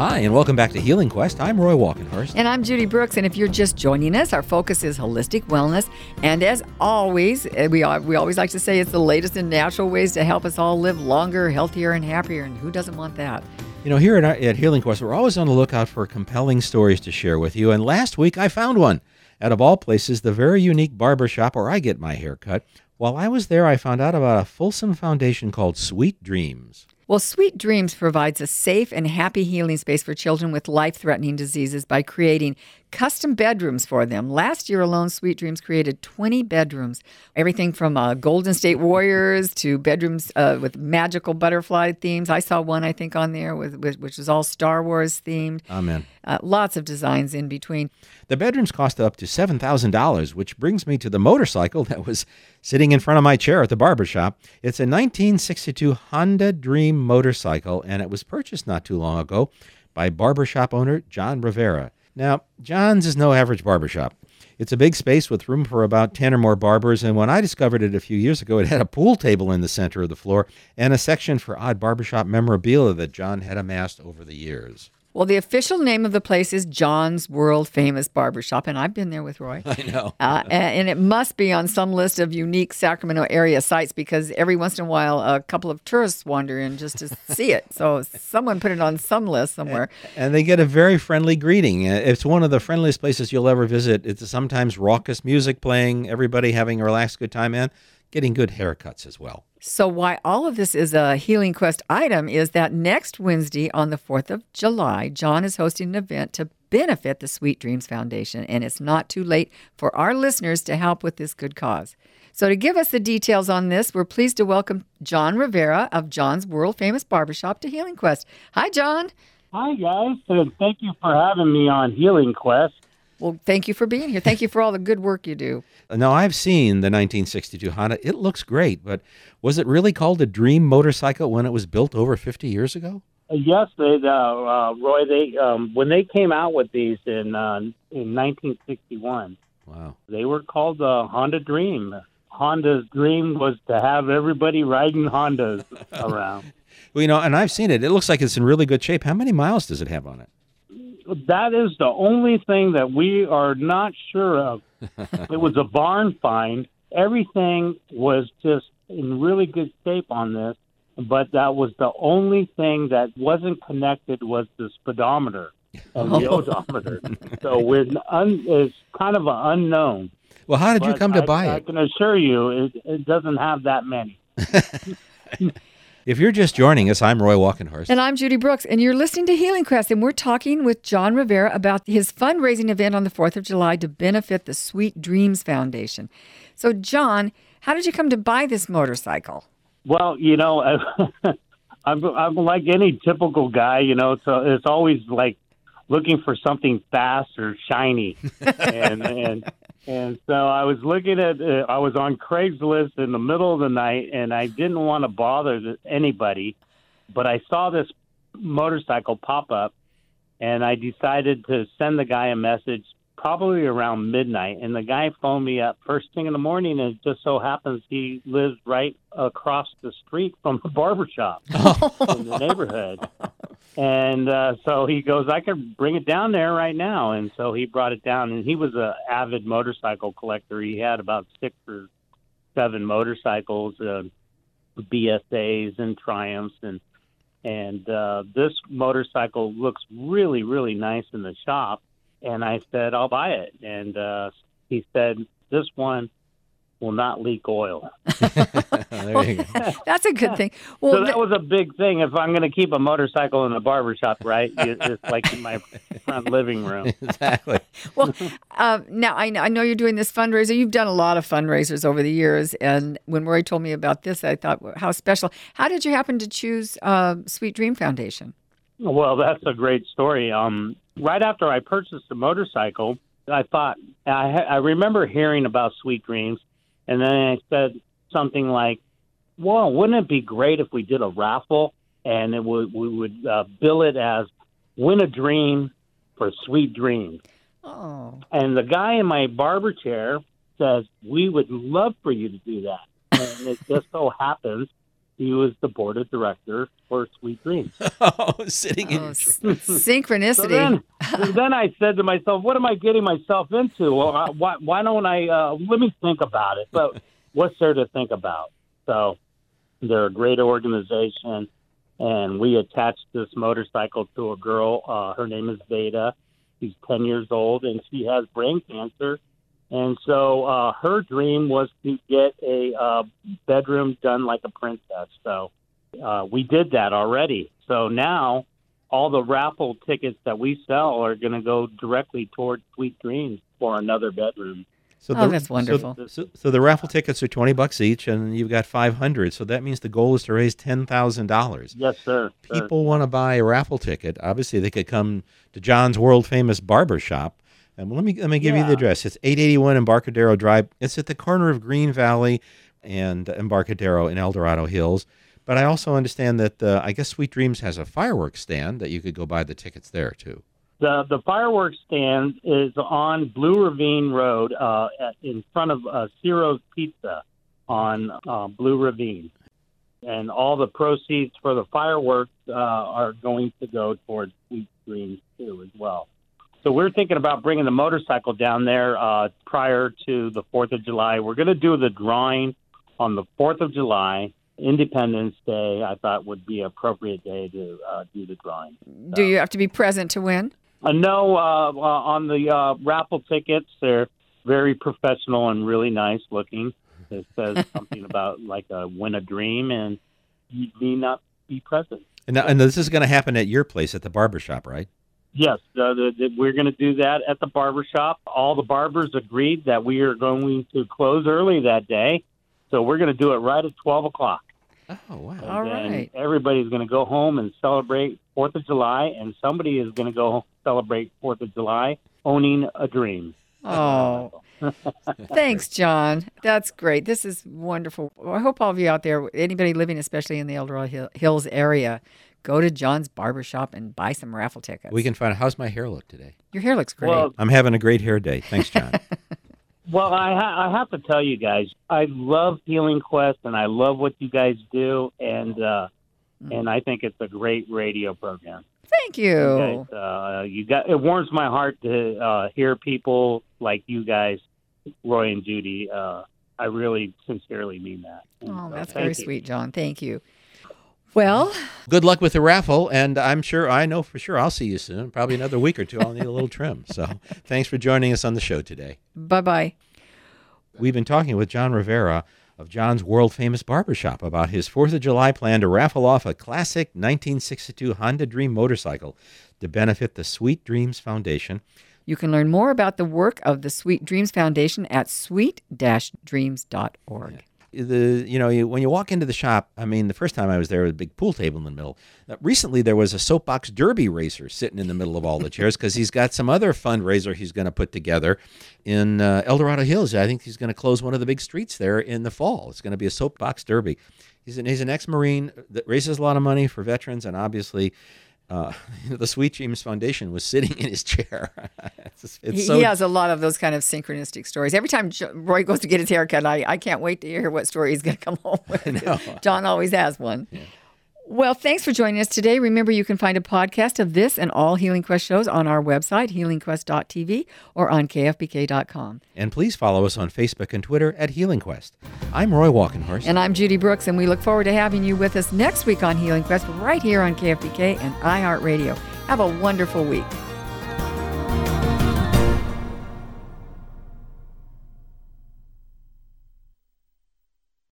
Hi, and welcome back to Healing Quest. I'm Roy Walkenhorst. And I'm Judy Brooks. And if you're just joining us, our focus is holistic wellness. And as always, we always like to say it's the latest in natural ways to help us all live longer, healthier, and happier. And who doesn't want that? You know, here at Healing Quest, we're always on the lookout for compelling stories to share with you. And last week, I found one. Out of all places, the very unique barbershop where I get my hair cut. While I was there, I found out about a Folsom Foundation called Sweet Dreams. Well, Sweet Dreams provides a safe and happy healing space for children with life-threatening diseases by creating custom bedrooms for them. Last year alone, Sweet Dreams created 20 bedrooms, everything from Golden State Warriors to bedrooms with magical butterfly themes. I saw one, I think, on there with which was all Star Wars themed. Amen. Lots of designs in between. The bedrooms cost up to $7,000, which brings me to the motorcycle that was sitting in front of my chair at the barbershop. It's a 1962 Honda Dream motorcycle, and it was purchased not too long ago by barbershop owner John Rivera. Now, John's is no average barbershop. It's a big space with room for about 10 or more barbers, and when I discovered it a few years ago, it had a pool table in the center of the floor and a section for odd barbershop memorabilia that John had amassed over the years. Well, the official name of the place is John's World Famous Barbershop, and I've been there with Roy. I know. And it must be on some list of unique Sacramento area sites because every once in a while a couple of tourists wander in just to see it. So someone put it on some list somewhere. And they get a very friendly greeting. It's one of the friendliest places you'll ever visit. It's sometimes raucous music playing, everybody having a relaxed good time, and getting good haircuts as well. So why all of this is a Healing Quest item is that next Wednesday on the 4th of July, John is hosting an event to benefit the Sweet Dreams Foundation, and it's not too late for our listeners to help with this good cause. So to give us the details on this, we're pleased to welcome John Rivera of John's World Famous Barbershop to Healing Quest. Hi, John. Hi, guys, and thank you for having me on Healing Quest. Well, thank you for being here. Thank you for all the good work you do. Now, I've seen the 1962 Honda. It looks great, but was it really called a dream motorcycle when it was built over 50 years ago? Yes, Roy, when they came out with these in 1961, wow, they were called the Honda Dream. Honda's dream was to have everybody riding Hondas around. Well, you know, and I've seen it. It looks like it's in really good shape. How many miles does it have on it? That is the only thing that we are not sure of. It was a barn find. Everything was just in really good shape on this, but that was the only thing that wasn't connected was the speedometer and the odometer. So it's kind of an unknown. Well, how did you come to buy it? I can assure you it doesn't have that many. If you're just joining us, I'm Roy Walkenhorst. And I'm Judy Brooks, and you're listening to Healing Quest, and we're talking with John Rivera about his fundraising event on the 4th of July to benefit the Sweet Dreams Foundation. So, John, how did you come to buy this motorcycle? Well, you know, I'm like any typical guy, you know, so it's always like looking for something fast or shiny. And so I was looking at, I was on Craigslist in the middle of the night, and I didn't want to bother anybody, but I saw this motorcycle pop up, and I decided to send the guy a message probably around midnight, and the guy phoned me up first thing in the morning, and it just so happens he lives right across the street from the barbershop in the neighborhood. And so he goes, I could bring it down there right now. And so he brought it down, and he was an avid motorcycle collector. He had about 6 or 7 motorcycles, BSAs and Triumphs. And this motorcycle looks really, really nice in the shop. And I said, I'll buy it. And he said, this one will not leak oil. There you go. That's a good thing. Well, so that was a big thing. If I'm going to keep a motorcycle in a barbershop, right? It's like in my front living room. Exactly. Well, now I know you're doing this fundraiser. You've done a lot of fundraisers over the years. And when Roy told me about this, I thought, well, how special. How did you happen to choose Sweet Dream Foundation? Well, that's a great story. Right after I purchased the motorcycle, I thought, I remember hearing about Sweet Dreams. And then I said something like, "Whoa, wouldn't it be great if we did a raffle and we would bill it as Win a Dream for Sweet Dreams?" Oh. And the guy in my barber chair says, "We would love for you to do that." And it just so happens he was the board of director for Sweet Dreams. Synchronicity. So then I said to myself, what am I getting myself into? Well, why don't I, let me think about it. But what's there to think about? So they're a great organization, and we attached this motorcycle to a girl. Her name is Veda. She's 10 years old, and she has brain cancer. And so her dream was to get a bedroom done like a princess. So we did that already. So now all the raffle tickets that we sell are going to go directly toward Sweet Dreams for another bedroom. So that's wonderful. So the raffle tickets are $20 each, and you've got 500. So that means the goal is to raise $10,000. Yes, sir. People want to buy a raffle ticket. Obviously, they could come to John's World Famous Barbershop. And let me give you the address. It's 881 Embarcadero Drive. It's at the corner of Green Valley and Embarcadero in El Dorado Hills. But I also understand that I guess Sweet Dreams has a fireworks stand that you could go buy the tickets there too. The fireworks stand is on Blue Ravine Road in front of Ciro's Pizza on Blue Ravine. And all the proceeds for the fireworks are going to go towards Sweet Dreams too as well. So we're thinking about bringing the motorcycle down there prior to the 4th of July. We're going to do the drawing on the 4th of July. Independence Day, I thought, would be an appropriate day to do the drawing. So. Do you have to be present to win? No. On the raffle tickets, they're very professional and really nice looking. It says something about like a win a dream, and you may not be present. And this is going to happen at your place at the barbershop, right? Yes, we're going to do that at the barbershop. All the barbers agreed that we are going to close early that day, so we're going to do it right at 12 o'clock. Oh, wow. And all right. Everybody's going to go home and celebrate 4th of July, and somebody is going to go celebrate 4th of July owning a dream. Oh, thanks, John. That's great. This is wonderful. I hope all of you out there, anybody living especially in the El Dorado Hills area, go to John's Barbershop and buy some raffle tickets. We can find out. How's my hair look today? Your hair looks great. Well, I'm having a great hair day. Thanks, John. Well, I have to tell you guys, I love Healing Quest, and I love what you guys do, and I think it's a great radio program. Thank you. You guys, it warms my heart to hear people like you guys, Roy and Judy. I really sincerely mean that. Oh, that's very sweet, John. Thank you. Well, good luck with the raffle, and I know for sure I'll see you soon. Probably another week or two. I'll need a little trim. So thanks for joining us on the show today. Bye-bye. We've been talking with John Rivera of John's World Famous Barbershop about his 4th of July plan to raffle off a classic 1962 Honda Dream motorcycle to benefit the Sweet Dreams Foundation. You can learn more about the work of the Sweet Dreams Foundation at sweet-dreams.org. Yeah. When you walk into the shop, I mean, the first time I was there, was a big pool table in the middle. Recently, there was a soapbox derby racer sitting in the middle of all the chairs because he's got some other fundraiser he's going to put together in El Dorado Hills. I think he's going to close one of the big streets there in the fall. It's going to be a soapbox derby. He's an ex-Marine that raises a lot of money for veterans, and obviously the Sweet Dreams Foundation was sitting in his chair. He has a lot of those kind of synchronistic stories. Every time Roy goes to get his hair cut, I can't wait to hear what story he's going to come home with. John always has one. Yeah. Well, thanks for joining us today. Remember, you can find a podcast of this and all Healing Quest shows on our website, healingquest.tv, or on kfbk.com. And please follow us on Facebook and Twitter at Healing Quest. I'm Roy Walkenhorst. And I'm Judy Brooks, and we look forward to having you with us next week on Healing Quest, right here on KFBK and iHeartRadio. Have a wonderful week.